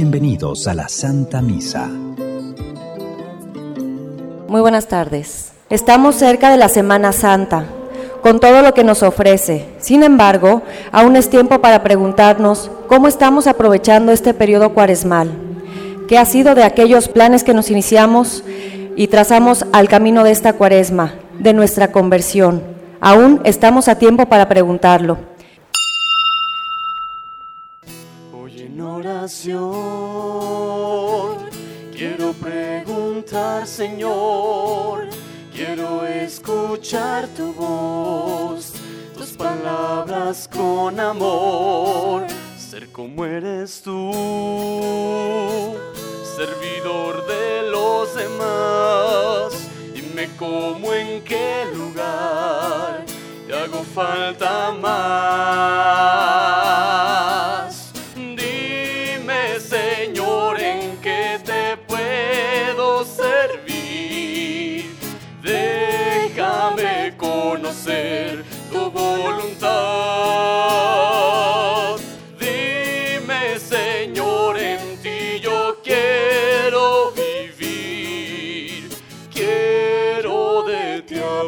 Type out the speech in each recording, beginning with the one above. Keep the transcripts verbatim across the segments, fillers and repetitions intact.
Bienvenidos a la Santa Misa. Muy buenas tardes. Estamos cerca de la Semana Santa, con todo lo que nos ofrece. Sin embargo, aún es tiempo para preguntarnos cómo estamos aprovechando este periodo cuaresmal. ¿Qué ha sido de aquellos planes que nos iniciamos y trazamos al camino de esta cuaresma, de nuestra conversión? Aún estamos a tiempo para preguntarlo. Hoy en oración quiero preguntar, Señor, quiero escuchar tu voz, tus palabras con amor, ser como eres tú, servidor de los demás. Dime cómo, en qué lugar te hago falta más. Dime, Señor, en qué te puedo servir. Déjame conocer tu voluntad. Dime, Señor, en ti yo quiero.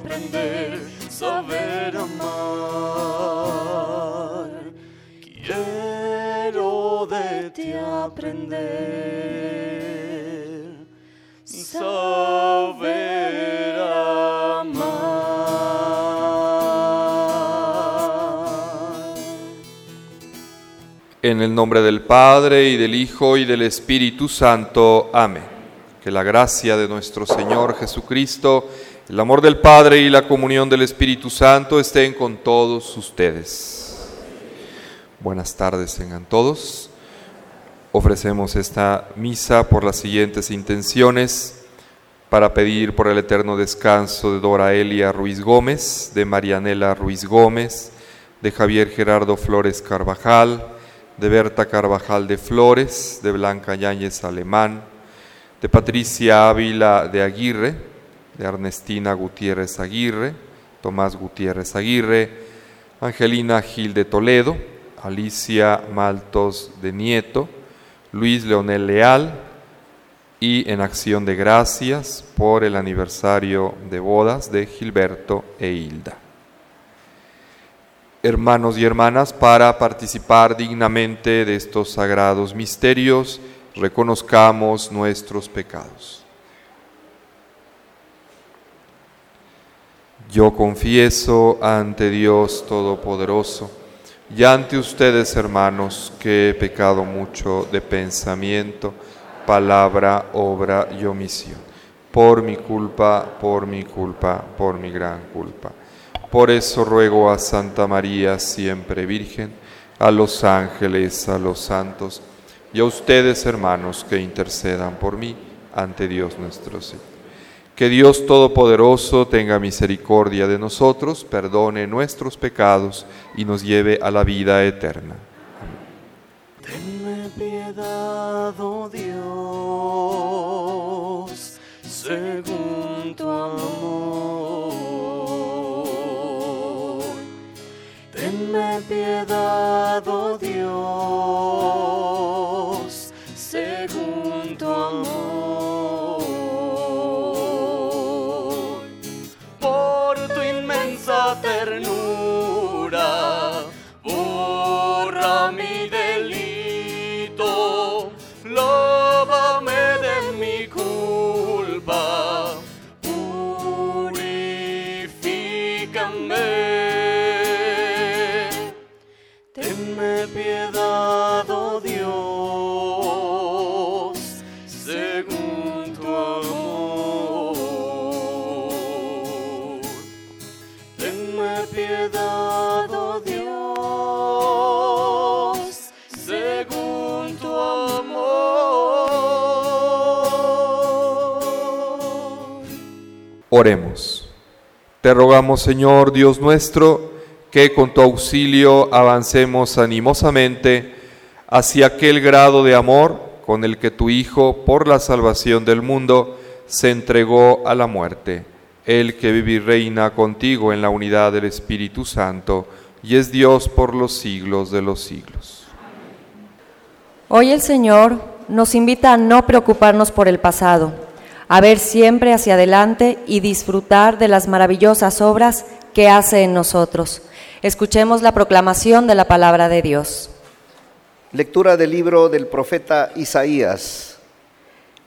Aprender, saber amar. Quiero de ti aprender, saber amar. En el nombre del Padre, y del Hijo, y del Espíritu Santo. Amén. Que la gracia de nuestro Señor Jesucristo, el amor del Padre y la comunión del Espíritu Santo estén con todos ustedes. Buenas tardes tengan todos. Ofrecemos esta misa por las siguientes intenciones: para pedir por el eterno descanso de Dora Elia Ruiz Gómez, de Marianela Ruiz Gómez, de Javier Gerardo Flores Carvajal, de Berta Carvajal de Flores, de Blanca Yáñez Alemán, de Patricia Ávila de Aguirre, de Ernestina Gutiérrez Aguirre, Tomás Gutiérrez Aguirre, Angelina Gil de Toledo, Alicia Maltos de Nieto, Luis Leonel Leal, y en acción de gracias por el aniversario de bodas de Gilberto e Hilda. Hermanos y hermanas, para participar dignamente de estos sagrados misterios, reconozcamos nuestros pecados. Yo confieso ante Dios Todopoderoso y ante ustedes, hermanos, que he pecado mucho de pensamiento, palabra, obra y omisión. Por mi culpa, por mi culpa, por mi gran culpa. Por eso ruego a Santa María, siempre Virgen, a los ángeles, a los santos, y a ustedes, hermanos, que intercedan por mí ante Dios nuestro Señor. Que Dios Todopoderoso tenga misericordia de nosotros, perdone nuestros pecados y nos lleve a la vida eterna. Amén. Tenme piedad, oh Dios, según tu amor. Tenme piedad, oh Dios, según tu amor. Ternura, borra mi delito, lávame de mi culpa, purifícame. Tenme piedad, oh Dios, según tu amor. Dado Dios, según tu amor. Oremos. Te rogamos, Señor Dios nuestro, que con tu auxilio avancemos animosamente hacia aquel grado de amor con el que tu Hijo, por la salvación del mundo, se entregó a la muerte. El que vive y reina contigo en la unidad del Espíritu Santo, y es Dios por los siglos de los siglos. Hoy el Señor nos invita a no preocuparnos por el pasado, a ver siempre hacia adelante y disfrutar de las maravillosas obras que hace en nosotros. Escuchemos la proclamación de la palabra de Dios. Lectura del libro del profeta Isaías.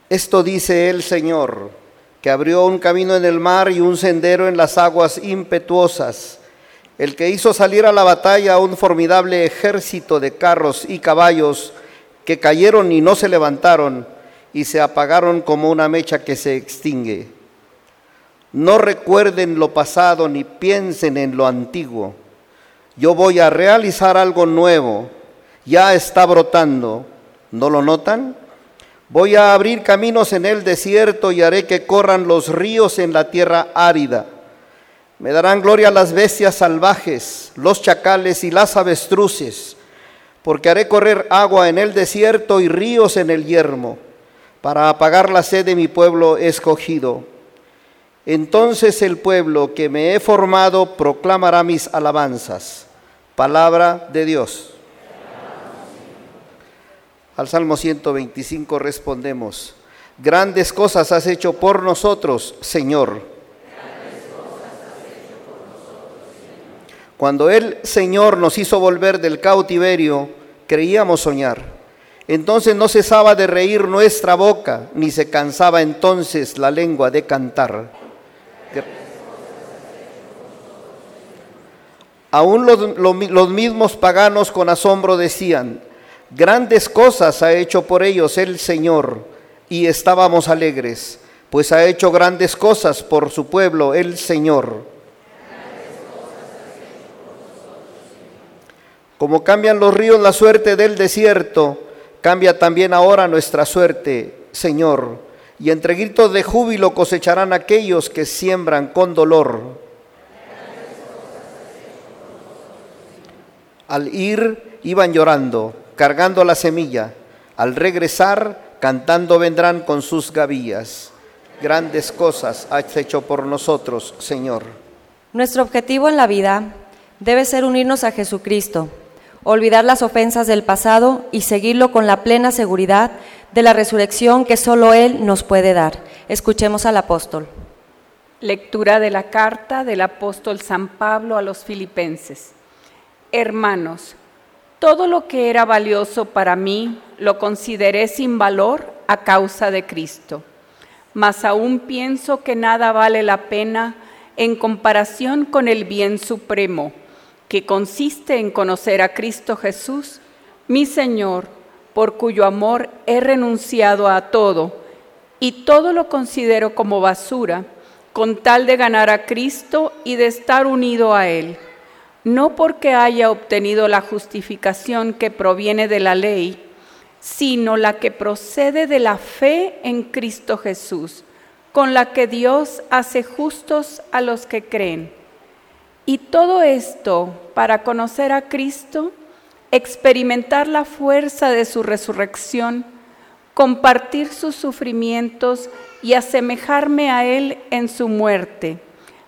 Esto dice el Señor, que abrió un camino en el mar y un sendero en las aguas impetuosas, el que hizo salir a la batalla a un formidable ejército de carros y caballos que cayeron y no se levantaron y se apagaron como una mecha que se extingue. No recuerden lo pasado ni piensen en lo antiguo. Yo voy a realizar algo nuevo. Ya está brotando. ¿No lo notan? Voy a abrir caminos en el desierto y haré que corran los ríos en la tierra árida. Me darán gloria las bestias salvajes, los chacales y las avestruces, porque haré correr agua en el desierto y ríos en el yermo, para apagar la sed de mi pueblo escogido. Entonces el pueblo que me he formado proclamará mis alabanzas. Palabra de Dios. Al Salmo ciento veinticinco respondemos: grandes cosas has hecho por nosotros, Señor. Grandes cosas has hecho por nosotros, Señor. Cuando el Señor nos hizo volver del cautiverio, creíamos soñar. Entonces no cesaba de reír nuestra boca, ni se cansaba entonces la lengua de cantar. Aún los, los, los mismos paganos con asombro decían: grandes cosas ha hecho por ellos el Señor, y estábamos alegres, pues ha hecho grandes cosas por su pueblo el Señor. Como cambian los ríos la suerte del desierto, cambia también ahora nuestra suerte, Señor, y entre gritos de júbilo cosecharán aquellos que siembran con dolor. Al ir iban llorando, cargando la semilla. Al regresar, cantando vendrán con sus gavillas. Grandes cosas has hecho por nosotros, Señor. Nuestro objetivo en la vida debe ser unirnos a Jesucristo, olvidar las ofensas del pasado y seguirlo con la plena seguridad de la resurrección que solo Él nos puede dar. Escuchemos al apóstol. Lectura de la carta del apóstol San Pablo a los Filipenses. Hermanos, todo lo que era valioso para mí lo consideré sin valor a causa de Cristo. Mas aún pienso que nada vale la pena en comparación con el bien supremo, que consiste en conocer a Cristo Jesús, mi Señor, por cuyo amor he renunciado a todo, y todo lo considero como basura, con tal de ganar a Cristo y de estar unido a Él. No porque haya obtenido la justificación que proviene de la ley, sino la que procede de la fe en Cristo Jesús, con la que Dios hace justos a los que creen. Y todo esto para conocer a Cristo, experimentar la fuerza de su resurrección, compartir sus sufrimientos y asemejarme a Él en su muerte,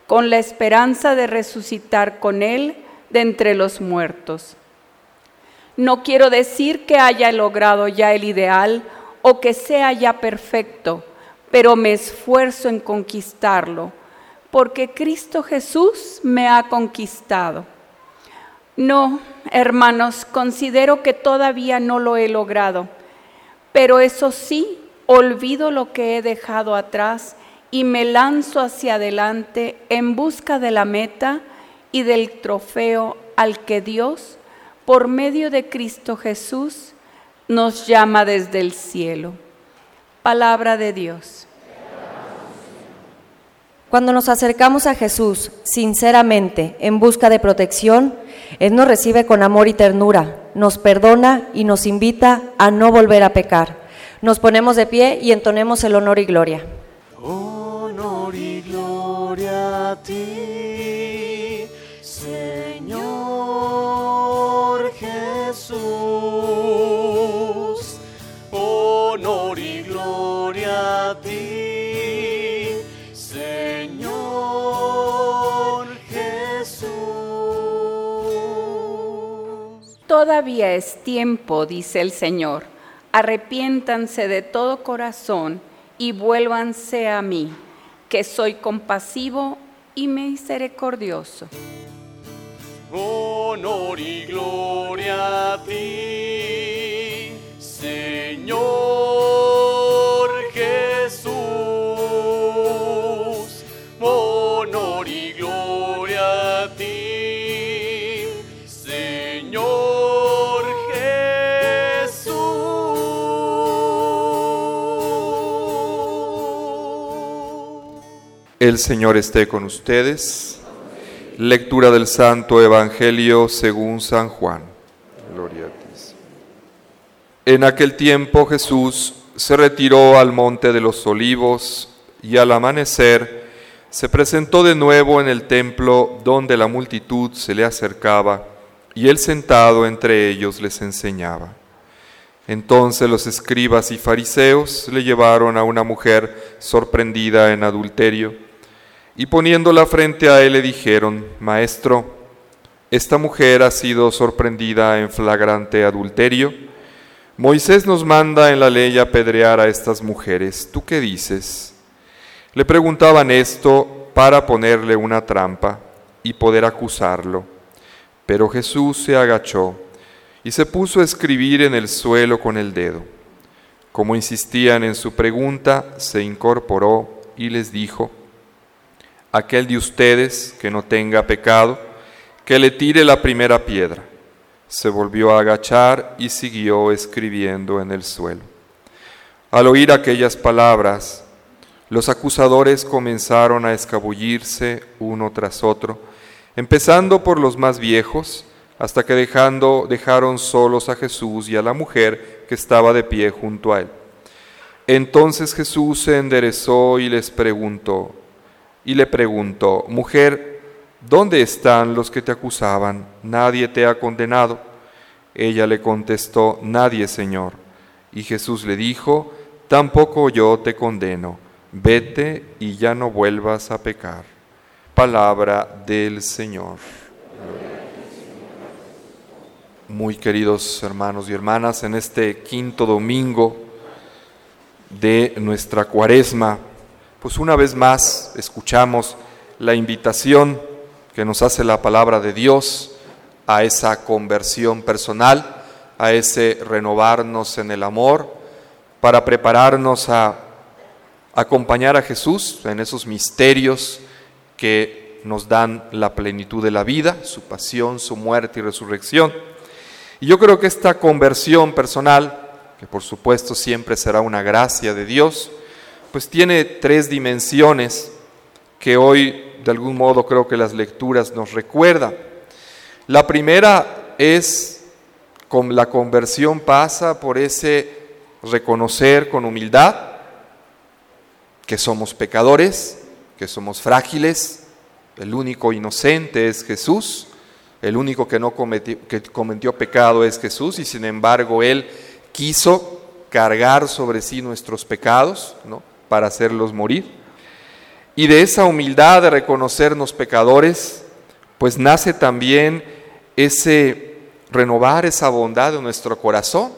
con la esperanza de resucitar con Él de entre los muertos. No quiero decir que haya logrado ya el ideal o que sea ya perfecto, pero me esfuerzo en conquistarlo, porque Cristo Jesús me ha conquistado. No, hermanos, considero que todavía no lo he logrado, pero eso sí, olvido lo que he dejado atrás y me lanzo hacia adelante en busca de la meta y del trofeo al que Dios, por medio de Cristo Jesús, nos llama desde el cielo. Palabra de Dios. Cuando nos acercamos a Jesús sinceramente en busca de protección, Él nos recibe con amor y ternura, nos perdona y nos invita a no volver a pecar. Nos ponemos de pie y entonemos el honor y gloria. Honor y gloria a ti, Señor Jesús. Honor y gloria a ti, Señor Jesús. Todavía es tiempo, dice el Señor. arrepiéntanse de todo corazón y vuélvanse a mí, que soy compasivo y misericordioso. Honor y gloria a ti, Señor Jesús. Honor y gloria a ti, Señor Jesús. El Señor esté con ustedes. Lectura del Santo Evangelio según San Juan. Gloria a ti, Señor. En aquel tiempo Jesús se retiró al monte de los Olivos y al amanecer se presentó de nuevo en el templo, donde la multitud se le acercaba y él sentado entre ellos les enseñaba. Entonces los escribas y fariseos le llevaron a una mujer sorprendida en adulterio. Y poniéndola frente a él le dijeron: Maestro, esta mujer ha sido sorprendida en flagrante adulterio. Moisés nos manda en la ley apedrear a estas mujeres. ¿Tú qué dices? Le preguntaban esto para ponerle una trampa y poder acusarlo. Pero Jesús se agachó y se puso a escribir en el suelo con el dedo. Como insistían en su pregunta, se incorporó y les dijo: Aquel de ustedes que no tenga pecado, que le tire la primera piedra. Se volvió a agachar y siguió escribiendo en el suelo. Al oír aquellas palabras, los acusadores comenzaron a escabullirse uno tras otro, empezando por los más viejos, hasta que dejando, dejaron solos a Jesús y a la mujer que estaba de pie junto a él. Entonces Jesús se enderezó y les preguntó, Y le preguntó: Mujer, ¿dónde están los que te acusaban? ¿Nadie te ha condenado? Ella le contestó: Nadie, Señor. Y Jesús le dijo: Tampoco yo te condeno. Vete y ya no vuelvas a pecar. Palabra del Señor. Muy queridos hermanos y hermanas, en este quinto domingo de nuestra Cuaresma, pues una vez más escuchamos la invitación que nos hace la palabra de Dios a esa conversión personal, a ese renovarnos en el amor, para prepararnos a acompañar a Jesús en esos misterios que nos dan la plenitud de la vida, su pasión, su muerte y resurrección. Y yo creo que esta conversión personal, que por supuesto siempre será una gracia de Dios, pues tiene tres dimensiones que hoy de algún modo creo que las lecturas nos recuerdan. La primera es, con la conversión pasa por ese reconocer con humildad que somos pecadores, que somos frágiles, el único inocente es Jesús, el único que no cometió, que cometió pecado es Jesús, y sin embargo Él quiso cargar sobre sí nuestros pecados, ¿no?, para hacerlos morir. Y de esa humildad de reconocernos pecadores, pues nace también ese renovar esa bondad de nuestro corazón.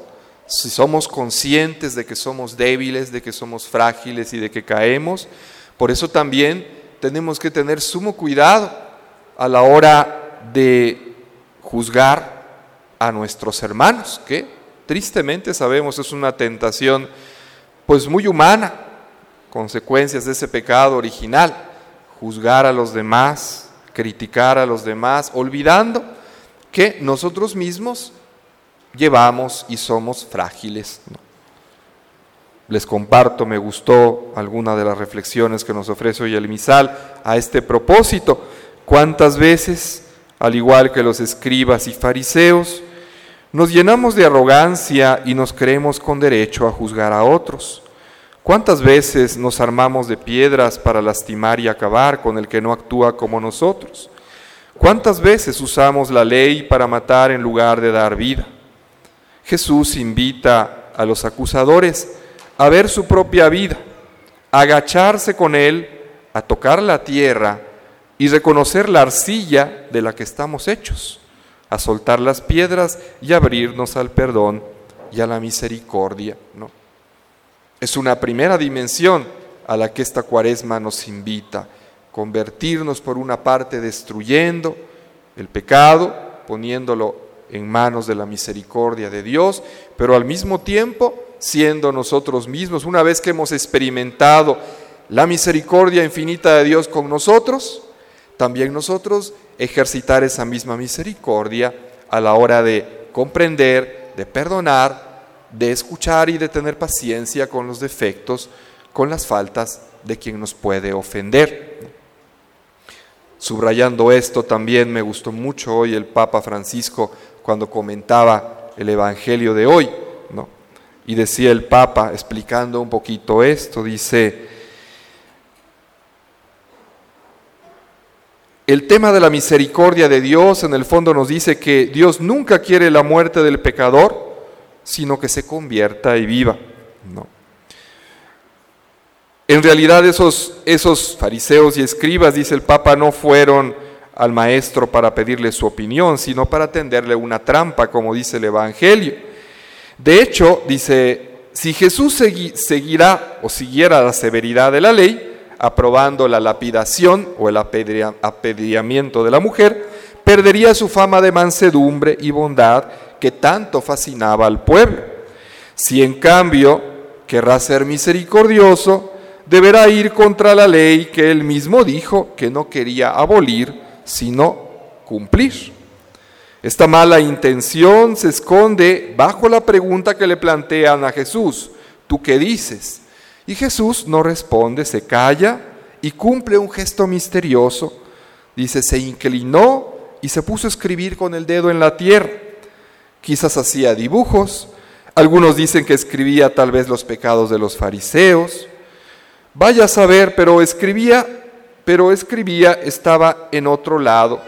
Si somos conscientes de que somos débiles, de que somos frágiles y de que caemos, por eso también tenemos que tener sumo cuidado a la hora de juzgar a nuestros hermanos, que tristemente sabemos es una tentación pues muy humana, consecuencias de ese pecado original, juzgar a los demás, criticar a los demás, olvidando que nosotros mismos llevamos y somos frágiles, ¿no? Les comparto, me gustó alguna de las reflexiones que nos ofrece hoy el misal a este propósito. ¿Cuántas veces, al igual que los escribas y fariseos, nos llenamos de arrogancia y nos creemos con derecho a juzgar a otros? ¿Cuántas veces nos armamos de piedras para lastimar y acabar con el que no actúa como nosotros? ¿Cuántas veces usamos la ley para matar en lugar de dar vida? Jesús invita a los acusadores a ver su propia vida, a agacharse con él, a tocar la tierra y reconocer la arcilla de la que estamos hechos, a soltar las piedras y abrirnos al perdón y a la misericordia, ¿no? Es una primera dimensión a la que esta Cuaresma nos invita, convertirnos por una parte destruyendo el pecado, poniéndolo en manos de la misericordia de Dios, pero al mismo tiempo siendo nosotros mismos, una vez que hemos experimentado la misericordia infinita de Dios con nosotros, también nosotros ejercitar esa misma misericordia a la hora de comprender, de perdonar, de escuchar y de tener paciencia con los defectos, con las faltas de quien nos puede ofender. Subrayando esto, también me gustó mucho hoy el Papa Francisco cuando comentaba el Evangelio de hoy, ¿no? Y decía el Papa, explicando un poquito esto, dice: el tema de la misericordia de Dios, en el fondo, nos dice que Dios nunca quiere la muerte del pecador, sino que se convierta y viva, ¿no? En realidad esos, esos fariseos y escribas, dice el Papa, no fueron al maestro para pedirle su opinión, sino para tenderle una trampa, como dice el Evangelio. De hecho, dice, si Jesús segui, seguirá o siguiera la severidad de la ley, aprobando la lapidación o el apedrea, apedreamiento de la mujer, perdería su fama de mansedumbre y bondad, que tanto fascinaba al pueblo. Si en cambio querrá ser misericordioso, deberá ir contra la ley que él mismo dijo que no quería abolir, sino cumplir. Esta mala intención se esconde bajo la pregunta que le plantean a Jesús: ¿tú qué dices? Y Jesús no responde, se calla y cumple un gesto misterioso. Dice, se inclinó y se puso a escribir con el dedo en la tierra. Quizás hacía dibujos, algunos dicen que escribía tal vez los pecados de los fariseos. Vaya a saber, pero escribía, pero escribía, estaba en otro lado.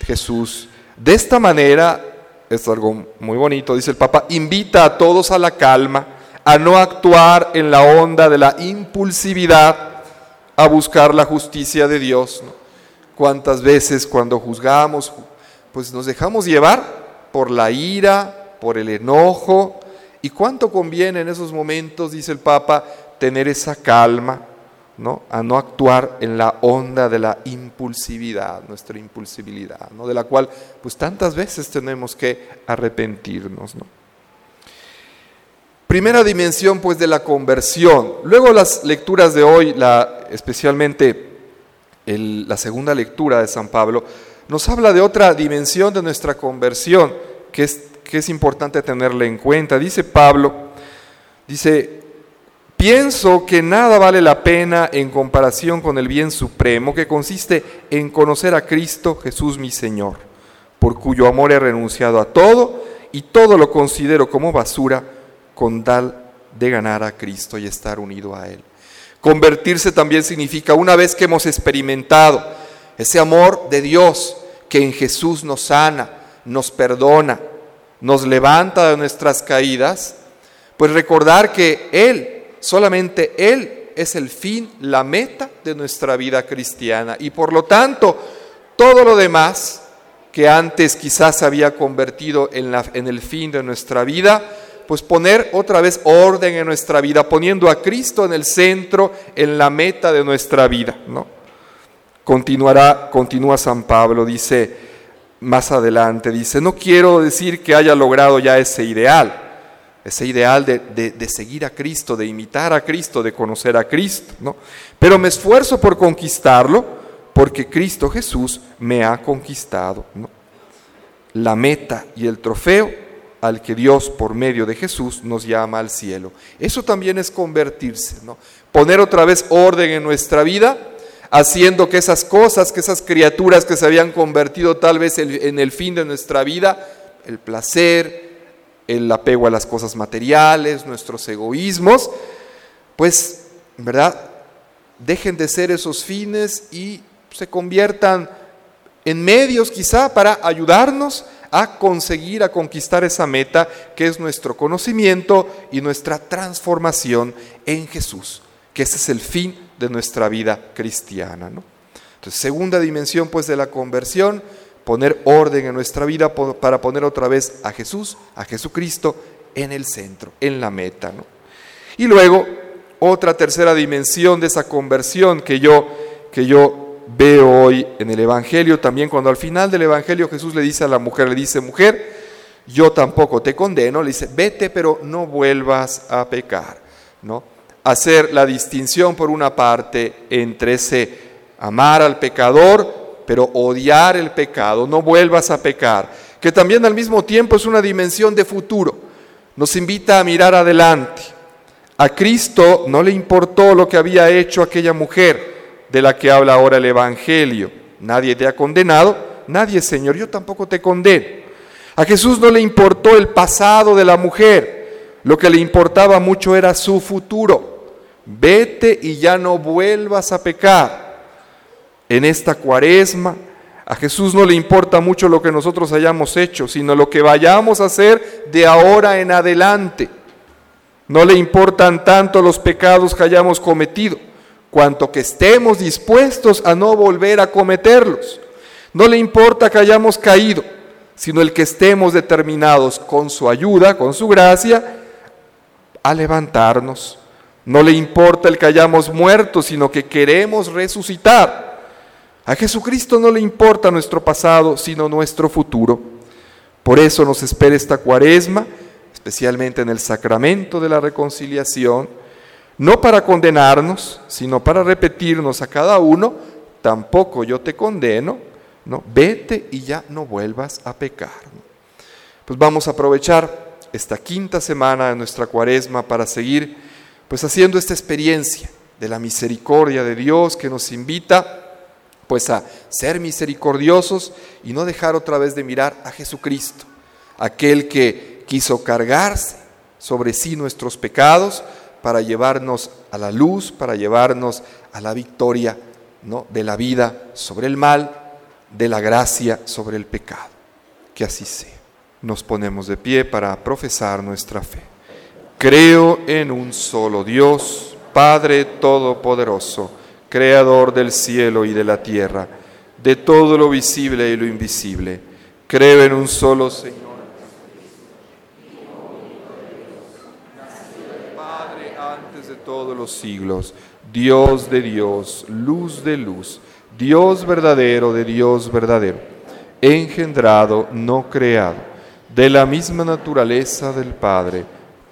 Jesús, de esta manera, es algo muy bonito, dice el Papa, invita a todos a la calma, a no actuar en la onda de la impulsividad, a buscar la justicia de Dios, ¿no? ¿Cuántas veces cuando juzgamos, pues nos dejamos llevar por la ira, por el enojo? ¿Y cuánto conviene en esos momentos, dice el Papa, tener esa calma, ¿no? A no actuar en la onda de la impulsividad, nuestra impulsibilidad, ¿no? De la cual pues tantas veces tenemos que arrepentirnos, ¿no? Primera dimensión pues de la conversión. Luego las lecturas de hoy, la, especialmente el, la segunda lectura de San Pablo, nos habla de otra dimensión de nuestra conversión, que es, que es importante tenerla en cuenta. Dice Pablo, dice, pienso que nada vale la pena en comparación con el bien supremo, que consiste en conocer a Cristo Jesús mi Señor, por cuyo amor he renunciado a todo, y todo lo considero como basura, con tal de ganar a Cristo y estar unido a Él. Convertirse también significa, una vez que hemos experimentado ese amor de Dios que en Jesús nos sana, nos perdona, nos levanta de nuestras caídas, pues recordar que Él, solamente Él, es el fin, la meta de nuestra vida cristiana. Y por lo tanto, todo lo demás que antes quizás se había convertido en, la, en el fin de nuestra vida, pues poner otra vez orden en nuestra vida, poniendo a Cristo en el centro, en la meta de nuestra vida, ¿no? Continuará, continúa San Pablo, dice más adelante, dice, no quiero decir que haya logrado ya ese ideal, ese ideal de, de, de seguir a Cristo, de imitar a Cristo, de conocer a Cristo, ¿no? Pero me esfuerzo por conquistarlo, porque Cristo Jesús me ha conquistado, ¿no? La meta y el trofeo al que Dios por medio de Jesús nos llama al cielo. Eso también es convertirse, ¿no? Poner otra vez orden en nuestra vida, haciendo que esas cosas, que esas criaturas que se habían convertido tal vez en el fin de nuestra vida, el placer, el apego a las cosas materiales, nuestros egoísmos, pues, ¿verdad?, dejen de ser esos fines y se conviertan en medios quizá para ayudarnos a conseguir, a conquistar esa meta que es nuestro conocimiento y nuestra transformación en Jesús, que ese es el fin de nuestra vida cristiana, ¿no? Entonces, segunda dimensión pues de la conversión, poner orden en nuestra vida para poner otra vez a Jesús, a Jesucristo en el centro, en la meta, ¿no? Y luego, otra tercera dimensión de esa conversión que yo, que yo veo hoy en el Evangelio, también cuando al final del Evangelio Jesús le dice a la mujer, le dice, mujer, yo tampoco te condeno, le dice, vete, pero no vuelvas a pecar, ¿no? Hacer la distinción, por una parte, entre ese amar al pecador, pero odiar el pecado, no vuelvas a pecar, que también al mismo tiempo es una dimensión de futuro, nos invita a mirar adelante. A Cristo no le importó lo que había hecho aquella mujer de la que habla ahora el Evangelio. Nadie te ha condenado, nadie, Señor, yo tampoco te condeno. A Jesús no le importó el pasado de la mujer, lo que le importaba mucho era su futuro. Vete y ya no vuelvas a pecar. En esta Cuaresma, a Jesús no le importa mucho lo que nosotros hayamos hecho, sino lo que vayamos a hacer de ahora en adelante. No le importan tanto los pecados que hayamos cometido, cuanto que estemos dispuestos a no volver a cometerlos. No le importa que hayamos caído, sino el que estemos determinados con su ayuda, con su gracia, a levantarnos. No le importa el que hayamos muerto, sino que queremos resucitar. A Jesucristo no le importa nuestro pasado, sino nuestro futuro. Por eso nos espera esta Cuaresma, especialmente en el sacramento de la reconciliación, no para condenarnos, sino para repetirnos a cada uno, tampoco yo te condeno, ¿no? Vete y ya no vuelvas a pecar. Pues vamos a aprovechar esta quinta semana de nuestra Cuaresma para seguir pues haciendo esta experiencia de la misericordia de Dios que nos invita pues a ser misericordiosos y no dejar otra vez de mirar a Jesucristo, aquel que quiso cargarse sobre sí nuestros pecados para llevarnos a la luz, para llevarnos a la victoria, ¿no? De la vida sobre el mal, de la gracia sobre el pecado. Que así sea. Nos ponemos de pie para profesar nuestra fe. Creo en un solo Dios, Padre Todopoderoso, Creador del cielo y de la tierra, de todo lo visible y lo invisible. Creo en un solo Señor, todos los siglos, Dios de Dios, luz de luz, Dios verdadero de Dios verdadero, engendrado, no creado, de la misma naturaleza del Padre,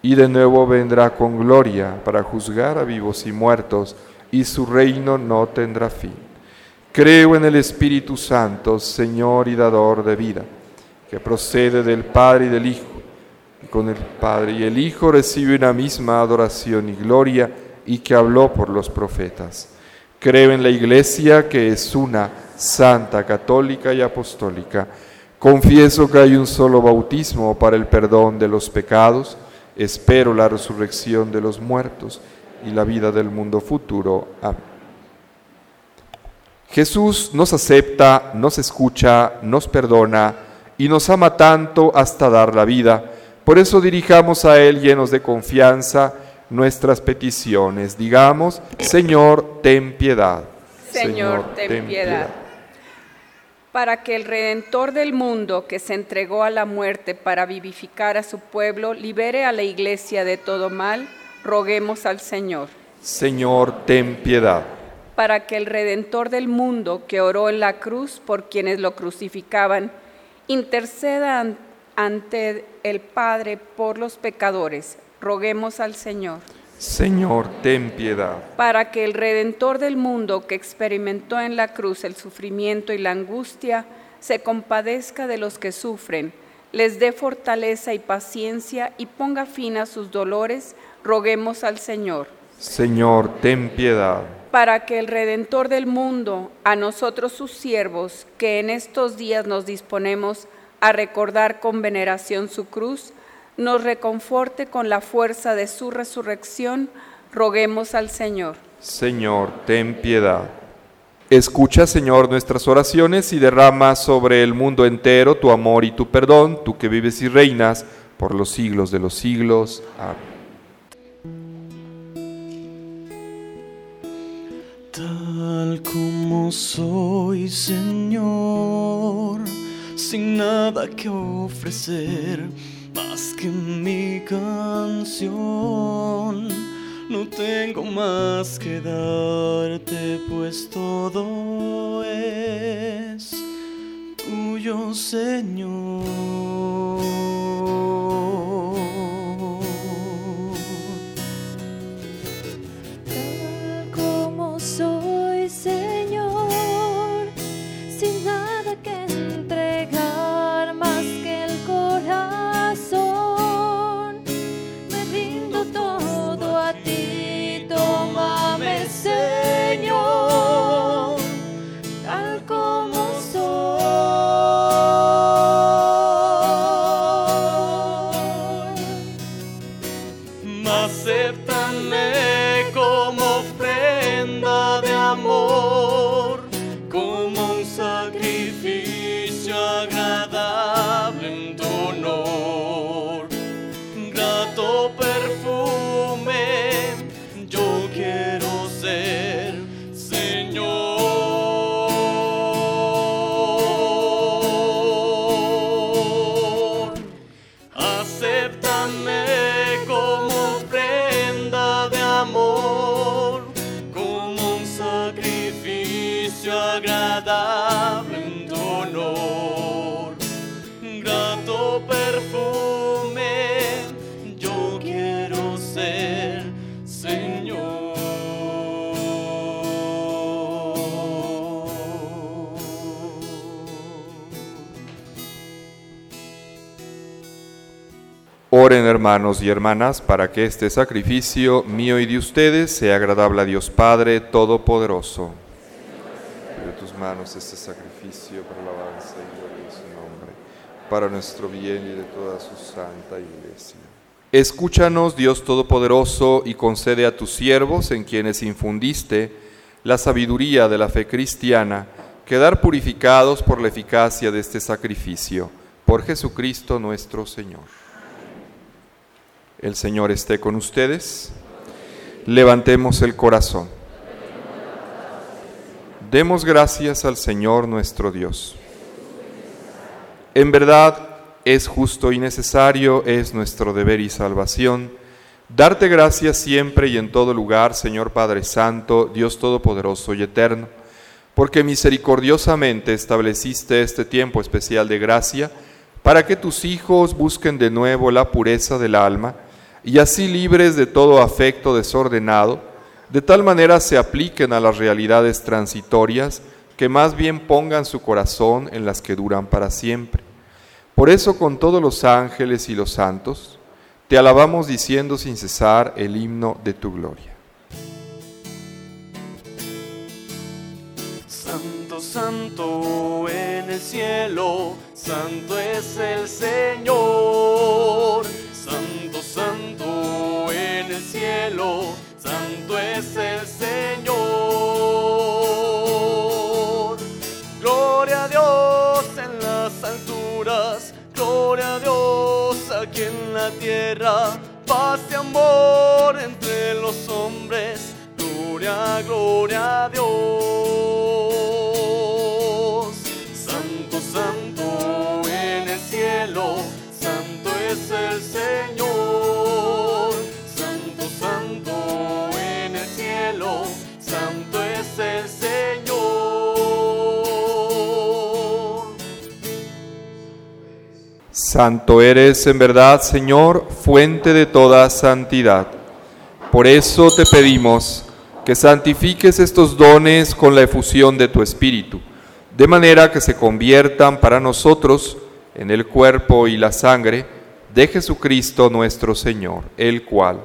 y de nuevo vendrá con gloria para juzgar a vivos y muertos, y su reino no tendrá fin. Creo en el Espíritu Santo, Señor y dador de vida, que procede del Padre y del Hijo, con el Padre y el Hijo recibe una misma adoración y gloria, y que habló por los profetas. Creo en la Iglesia, que es una, santa, católica y apostólica. Confieso que hay un solo bautismo para el perdón de los pecados. Espero la resurrección de los muertos y la vida del mundo futuro. Amén. Jesús nos acepta, nos escucha, nos perdona y nos ama tanto hasta dar la vida. Por eso dirijamos a Él llenos de confianza nuestras peticiones. Digamos, Señor, ten piedad. Señor, ten, ten piedad. piedad. Para que el Redentor del mundo, que se entregó a la muerte para vivificar a su pueblo, libere a la Iglesia de todo mal, roguemos al Señor. Señor, ten piedad. Para que el Redentor del mundo, que oró en la cruz por quienes lo crucificaban, interceda ante ante el Padre por los pecadores, roguemos al Señor. Señor, ten piedad. Para que el Redentor del mundo, que experimentó en la cruz el sufrimiento y la angustia, se compadezca de los que sufren, les dé fortaleza y paciencia y ponga fin a sus dolores, roguemos al Señor. Señor, ten piedad. Para que el Redentor del mundo, a nosotros sus siervos, que en estos días nos disponemos a recordar con veneración su cruz, nos reconforte con la fuerza de su resurrección, roguemos al Señor. Señor, ten piedad. Escucha, Señor, nuestras oraciones y derrama sobre el mundo entero tu amor y tu perdón, tú que vives y reinas por los siglos de los siglos. Amén. Tal como soy, Señor, sin nada que ofrecer más que mi canción, no tengo más que darte, pues todo es tuyo, Señor. Tal como soy, Señor, sin nada que entregar más que el corazón, me rindo todo a ti, tómame, Señor, tal como soy. Acéptame como ofrenda de amor, como un sacrificio agradable en tu honor, grato perfume, yo quiero ser, Señor. Acéptame como ofrenda de amor, como un sacrificio agradable en tu honor, grato perfume, yo quiero ser, Señor. Oren, hermanos y hermanas, para que este sacrificio mío y de ustedes sea agradable a Dios Padre Todopoderoso. De tus manos este sacrificio para la alabanza y gloria de su nombre, para nuestro bien y de toda su santa iglesia. Escúchanos, Dios Todopoderoso, y concede a tus siervos, en quienes infundiste la sabiduría de la fe cristiana, quedar purificados por la eficacia de este sacrificio, por Jesucristo nuestro Señor. El Señor esté con ustedes. Levantemos el corazón. Demos gracias al Señor nuestro Dios. En verdad, es justo y necesario, es nuestro deber y salvación, darte gracias siempre y en todo lugar, Señor Padre Santo, Dios Todopoderoso y Eterno, porque misericordiosamente estableciste este tiempo especial de gracia para que tus hijos busquen de nuevo la pureza del alma y así libres de todo afecto desordenado, de tal manera se apliquen a las realidades transitorias que más bien pongan su corazón en las que duran para siempre. Por eso con todos los ángeles y los santos te alabamos diciendo sin cesar el himno de tu gloria. Santo, santo en el cielo, santo es el Señor. Santo, santo en el cielo, santo es el Señor. Gloria a Dios en las alturas, gloria a Dios aquí en la tierra, paz y amor entre los hombres, gloria, gloria a Dios. Santo, santo en el cielo, santo es el Señor. Santo, santo santo es el Señor. Santo eres en verdad, Señor, fuente de toda santidad. Por eso te pedimos que santifiques estos dones con la efusión de tu Espíritu, de manera que se conviertan para nosotros en el cuerpo y la sangre de Jesucristo nuestro Señor, el cual,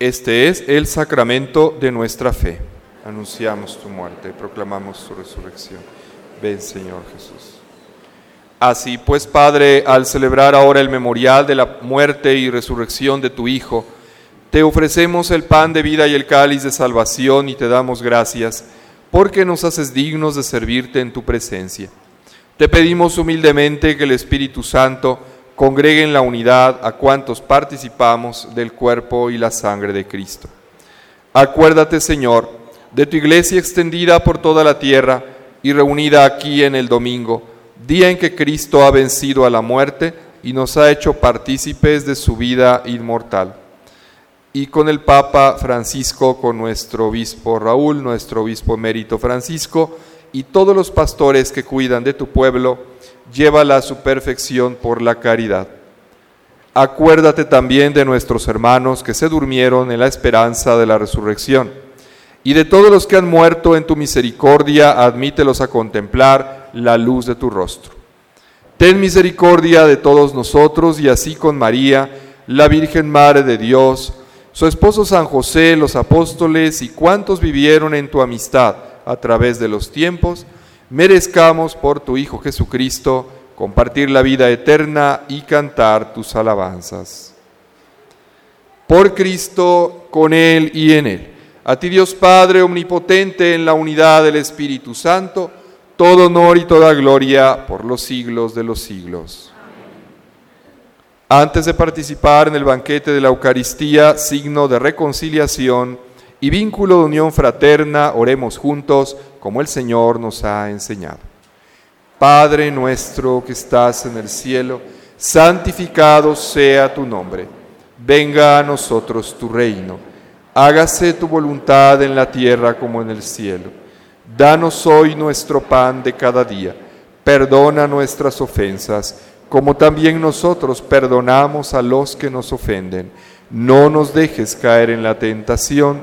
Este es el sacramento de nuestra fe. Anunciamos tu muerte, proclamamos tu resurrección. Ven, Señor Jesús. Así pues, Padre, al celebrar ahora el memorial de la muerte y resurrección de tu Hijo, te ofrecemos el pan de vida y el cáliz de salvación y te damos gracias porque nos haces dignos de servirte en tu presencia. Te pedimos humildemente que el Espíritu Santo congregue en la unidad a cuantos participamos del cuerpo y la sangre de Cristo. Acuérdate, Señor, de tu iglesia extendida por toda la tierra y reunida aquí en el domingo, día en que Cristo ha vencido a la muerte y nos ha hecho partícipes de su vida inmortal. Y con el Papa Francisco, con nuestro Obispo Raúl, nuestro Obispo Emérito Francisco y todos los pastores que cuidan de tu pueblo, llévala a su perfección por la caridad. Acuérdate también de nuestros hermanos que se durmieron en la esperanza de la resurrección, y de todos los que han muerto en tu misericordia, admítelos a contemplar la luz de tu rostro. Ten misericordia de todos nosotros, y así con María, la Virgen Madre de Dios, su esposo San José, los apóstoles y cuantos vivieron en tu amistad a través de los tiempos, merezcamos por tu Hijo Jesucristo compartir la vida eterna y cantar tus alabanzas. Por Cristo, con Él y en Él. A ti, Dios Padre omnipotente, en la unidad del Espíritu Santo, todo honor y toda gloria por los siglos de los siglos. Antes de participar en el banquete de la Eucaristía, signo de reconciliación y vínculo de unión fraterna, oremos juntos como el Señor nos ha enseñado. Padre nuestro que estás en el cielo, santificado sea tu nombre. Venga a nosotros tu reino. Hágase tu voluntad en la tierra como en el cielo. Danos hoy nuestro pan de cada día. Perdona nuestras ofensas, como también nosotros perdonamos a los que nos ofenden. No nos dejes caer en la tentación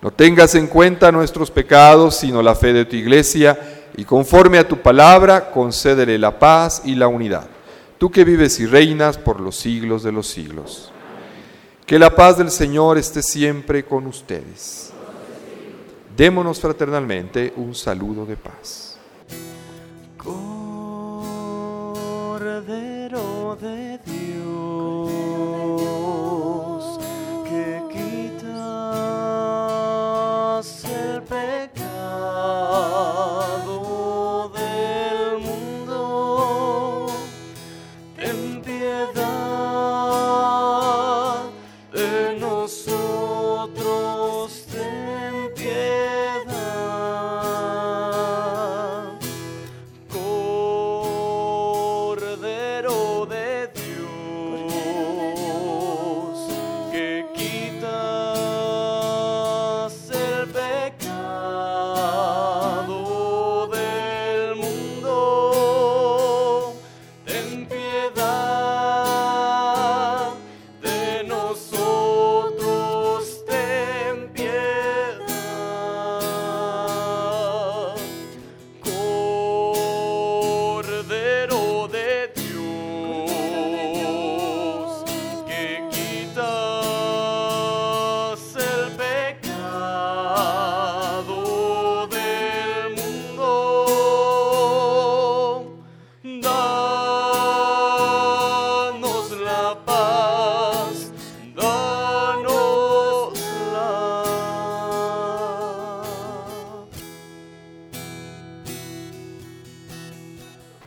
No tengas en cuenta nuestros pecados, sino la fe de tu iglesia, y conforme a tu palabra, concédele la paz y la unidad. Tú que vives y reinas por los siglos de los siglos. Que la paz del Señor esté siempre con ustedes. Démonos fraternalmente un saludo de paz. Cordero de Dios, que quitas el pecado del mundo, ten piedad de nosotros, ten piedad.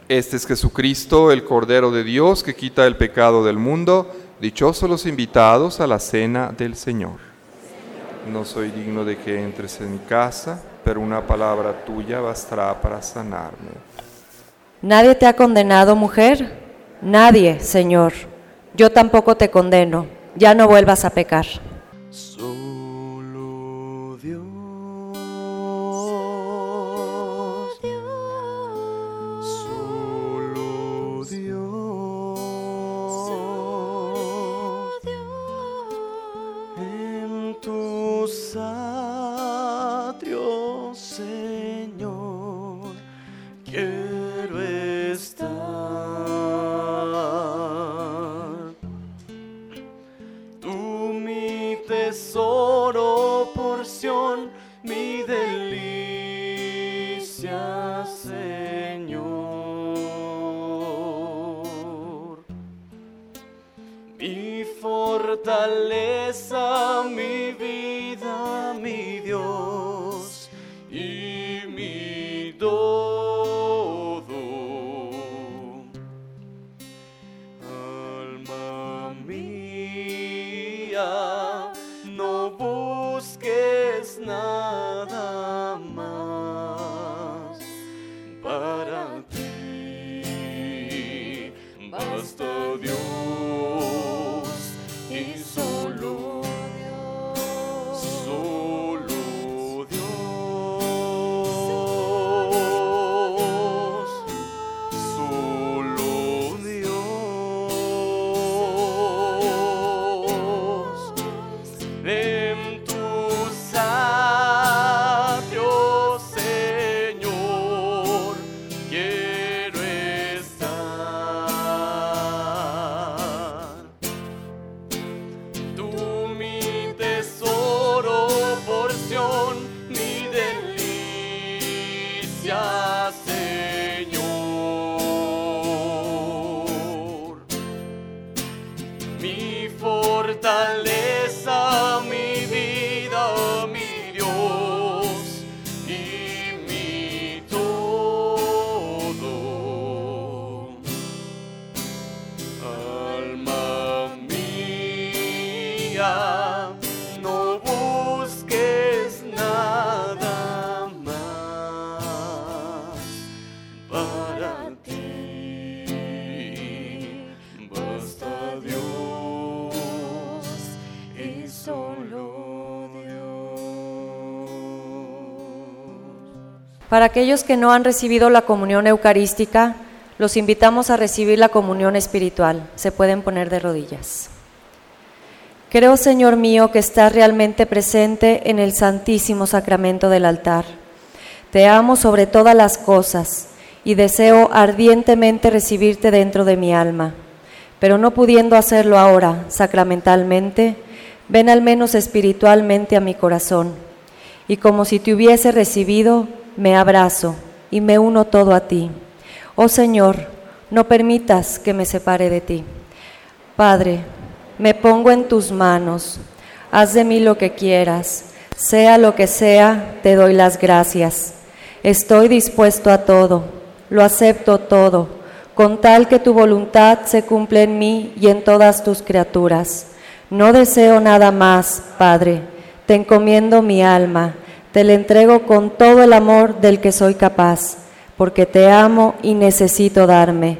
Este es Jesucristo, el Cordero de Dios, que quita el pecado del mundo. Dichosos los invitados a la cena del Señor. No soy digno de que entres en mi casa, pero una palabra tuya bastará para sanarme. ¿Nadie te ha condenado, mujer? Nadie, Señor. Yo tampoco te condeno. Ya no vuelvas a pecar. Solo Dios, solo Dios, en tus atrios, Señor, quiero estar. Tú mi tesoro, porción, mi delicia, Señor. Mi fortaleza, mi vida, mi Dios y mi don. No busques nada más, para ti basta Dios y solo Dios, solo Dios, solo Dios. En tus atrios, Señor, quiero estar. Tú mi tesoro, porción, mi delicia, Señor. Mi fortaleza, mi vida, mi Dios y mi todo. Alma mía, no busques nada más, para ti basta Dios. Para aquellos que no han recibido la comunión eucarística, los invitamos a recibir la comunión espiritual. Se pueden poner de rodillas. Creo, Señor mío, que estás realmente presente en el Santísimo Sacramento del altar. Te amo sobre todas las cosas y deseo ardientemente recibirte dentro de mi alma. Pero no pudiendo hacerlo ahora sacramentalmente, ven al menos espiritualmente a mi corazón. Y como si te hubiese recibido, me abrazo y me uno todo a ti. Oh Señor, no permitas que me separe de ti. Padre, me pongo en tus manos. Haz de mí lo que quieras. Sea lo que sea, te doy las gracias. Estoy dispuesto a todo. Lo acepto todo, con tal que tu voluntad se cumpla en mí y en todas tus criaturas. No deseo nada más, Padre. Te encomiendo mi alma. Te la entrego con todo el amor del que soy capaz, porque te amo y necesito darme,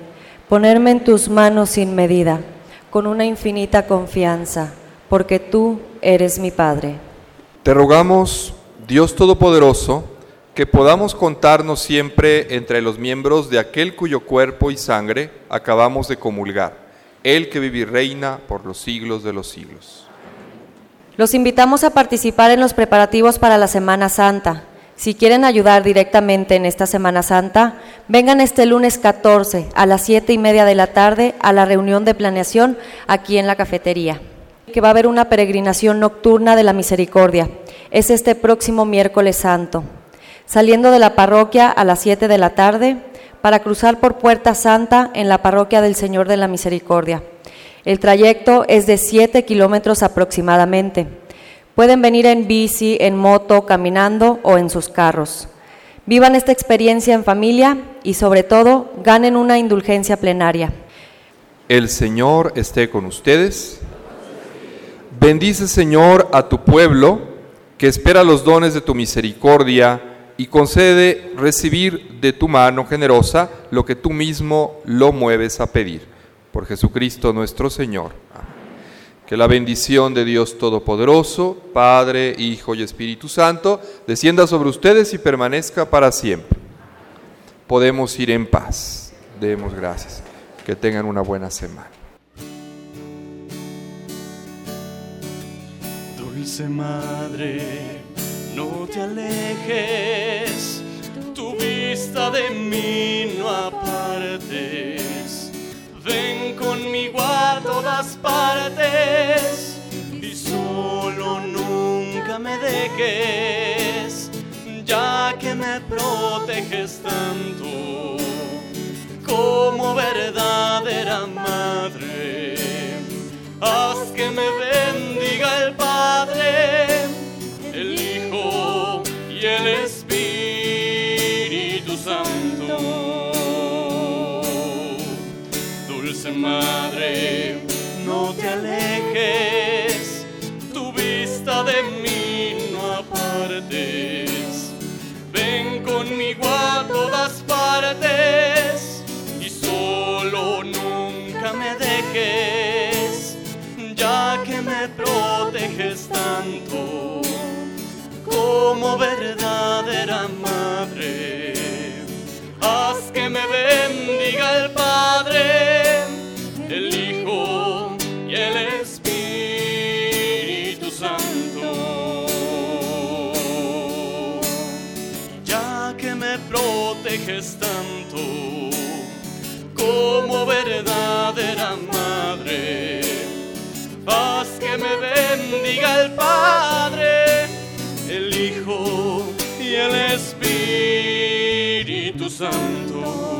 ponerme en tus manos sin medida, con una infinita confianza, porque tú eres mi Padre. Te rogamos, Dios Todopoderoso, que podamos contarnos siempre entre los miembros de aquel cuyo cuerpo y sangre acabamos de comulgar, el que vive y reina por los siglos de los siglos. Los invitamos a participar en los preparativos para la Semana Santa. Si quieren ayudar directamente en esta Semana Santa, vengan este lunes catorce a las siete y media de la tarde a la reunión de planeación aquí en la cafetería, que va a haber una peregrinación nocturna de la Misericordia. Es este próximo miércoles santo, saliendo de la parroquia a las siete de la tarde para cruzar por Puerta Santa en la parroquia del Señor de la Misericordia. El trayecto es de siete kilómetros aproximadamente. Pueden venir en bici, en moto, caminando o en sus carros. Vivan esta experiencia en familia y, sobre todo, ganen una indulgencia plenaria. El Señor esté con ustedes. Bendice, Señor, a tu pueblo, que espera los dones de tu misericordia, y concede recibir de tu mano generosa lo que tú mismo lo mueves a pedir. Por Jesucristo nuestro Señor. Amén. Que la bendición de Dios Todopoderoso, Padre, Hijo y Espíritu Santo, descienda sobre ustedes y permanezca para siempre. Podemos ir en paz. Demos gracias. Que tengan una buena semana. Dulce Madre, no te alejes, tu vista de mí no apartes. Ven conmigo a todas partes y solo nunca me dejes, ya que me proteges tanto como verdadera madre. Haz que me bendiga el Padre, el Hijo y el Espíritu Santo. Dulce Madre, no te alejes, tu vista de mí no apartes. Ven conmigo a todas partes y solo nunca me dejes, ya que me proteges tanto como verdadera madre. Haz que me bendiga el Padre, el Hijo y el Espíritu Santo. Ya que me proteges tanto como verdadera madre. Haz que me bendiga el Padre, el Hijo y el Espíritu Santo.